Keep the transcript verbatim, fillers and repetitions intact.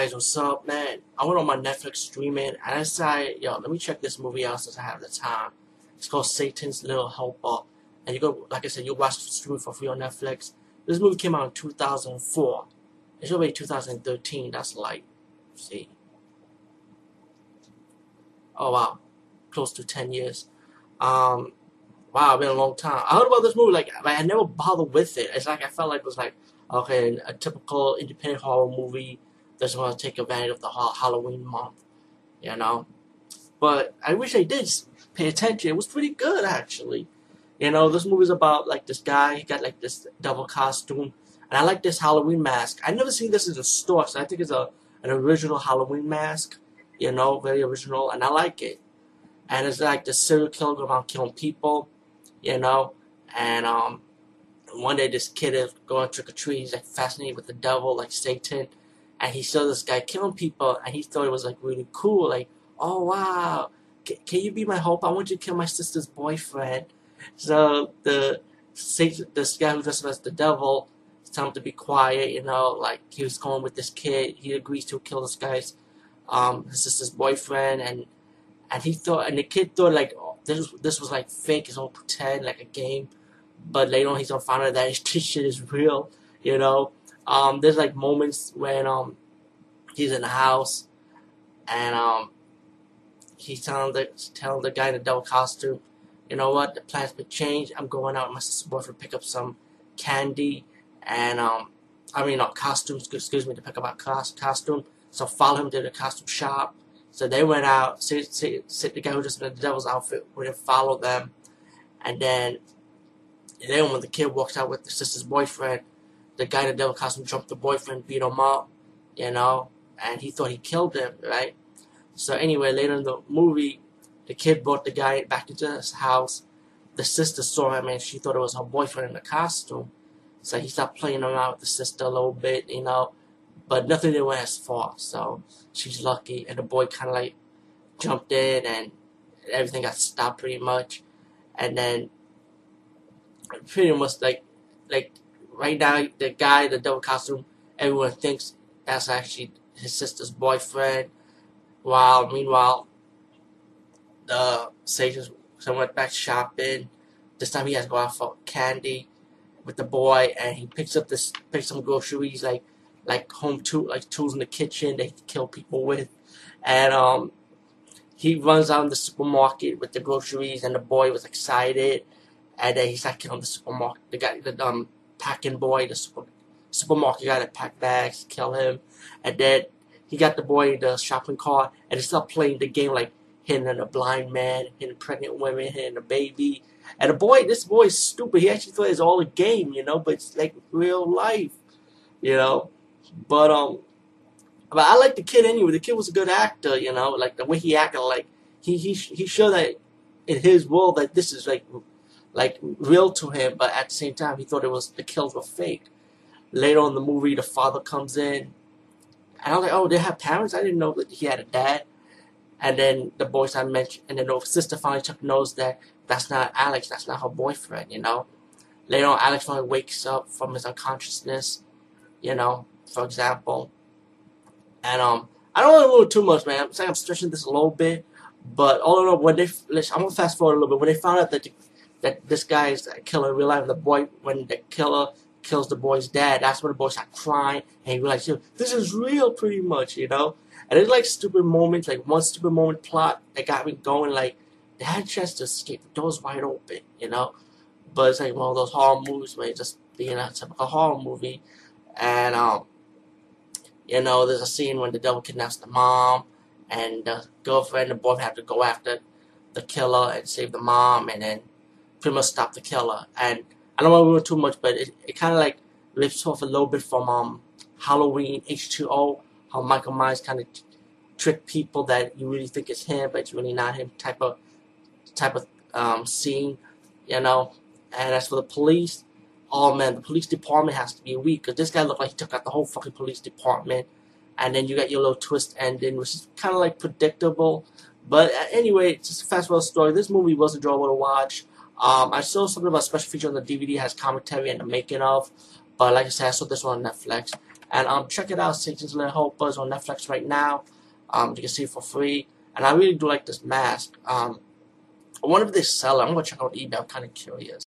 guys, what's up, man? I went on my Netflix streaming and I decided, yo, let me check this movie out since I have the time. It's called Satan's Little Helper. And you go, like I said, you watch the stream for free on Netflix. This movie came out in two thousand four. It's already two thousand thirteen. That's like, see. Oh, wow. Close to ten years. Um, wow, it's been a long time. I heard about this movie, like, I never bothered with it. It's like, I felt like it was like, okay, a typical independent horror movie that's going to take advantage of the Halloween month, you know. But I wish I did pay attention. It was pretty good, actually. You know, this movie's about, like, this guy. He got, like, this double costume. And I like this Halloween mask. I've never seen this in a store, so I think it's a an original Halloween mask. You know, very original. And I like it. And it's, like, the serial killer going around killing people, you know. And, um, one day this kid is going trick-or-treat. He's, like, fascinated with the devil, like, Satan. And he saw this guy killing people. And he thought it was, like, really cool. Like, oh, wow. C can you be my help? I want you to kill my sister's boyfriend. So the Satan, this guy who dresses as the devil, tell him to be quiet. You know, like he was going with this kid. He agrees to kill this guy's, um, his sister's boyfriend, and and he thought, and the kid thought like oh, this was, this was like fake, his own pretend, like a game. But later on, he's gonna find out that this shit is real. You know, um, there's like moments when um he's in the house, and um he's telling the telling the guy in the devil costume, you know what, the plans may change. I'm going out with my sister's boyfriend to pick up some candy and, um, I mean, not costumes, excuse me, to pick up our costume. So follow him to the costume shop. So they went out, see, see, see the guy who just made the devil's outfit, we didn't follow them. And then, and then when the kid walks out with the sister's boyfriend, the guy in the devil costume jumped the boyfriend, beat him up, you know, and he thought he killed him, right? So anyway, later in the movie, the kid brought the guy back into his house. The sister saw him and she thought it was her boyfriend in the costume. So he started playing around with the sister a little bit, you know. But nothing they went as far. So she's lucky. And the boy kind of like jumped in and everything got stopped pretty much. And then pretty much like, like right now the guy in the devil costume, everyone thinks that's actually his sister's boyfriend. While meanwhile, Uh, Satan's so went back shopping. This time he has to go out for candy with the boy, and he picks up this picks some groceries like like home tool like tools in the kitchen they kill people with, and um he runs out in the supermarket with the groceries, and the boy was excited, and then he started killing the supermarket the guy the um packing boy the super, supermarket guy that packed bags, kill him, and then he got the boy in the shopping cart and they started playing the game like. Hitting a blind man, hitting pregnant women, hitting a baby. And the boy, this boy's stupid. He actually thought it was all a game, you know, but it's like real life, you know. But, um, but I like the kid anyway. The kid was a good actor, you know, like the way he acted, like, he, he, he showed that in his world that this is like, like real to him, but at the same time, he thought it was, the kills were fake. Later on in the movie, the father comes in, and I was like, oh, they have parents? I didn't know that he had a dad. And then the boys I mentioned, and then the sister finally took notes that that's not Alex, that's not her boyfriend, you know. Later on, Alex finally wakes up from his unconsciousness, you know, for example. And um, I don't want to move too much, man. I'm saying I'm stretching this a little bit, but all in all, when they, listen, I'm gonna fast forward a little bit. When they found out that the, that this guy is a killer in real life, the boy, when the killer kills the boy's dad, that's when the boy started crying, and he realized, yo, this is real, pretty much, you know. And it's like stupid moments, like one stupid moment plot that got me going, like, they had a chance to escape, the door's wide open, you know? But it's like one of those horror movies where it's just being a typical horror movie. And, um, you know, there's a scene when the devil kidnaps the mom, and the girlfriend and the boyfriend have to go after the killer and save the mom, and then pretty much stop the killer. And I don't want to ruin too much, but it, it kind of like rips off a little bit from um, Halloween H two O. How Michael Myers kind of trick people that you really think is him, but it's really not him type of type of um, scene, you know. And as for the police, oh man, the police department has to be weak because this guy looked like he took out the whole fucking police department. And then you got your little twist ending, which is kind of like predictable. But uh, anyway, just a fast forward story. This movie was enjoyable to watch. Um, I saw something about special feature on the D V D, has commentary and the making of. But like I said, I saw this one on Netflix. And um, check it out, Satan's Little Helper is on Netflix right now. Um, you can see it for free. And I really do like this mask. Um, I wonder if they sell it. I'm going to check out eBay. I'm kind of curious.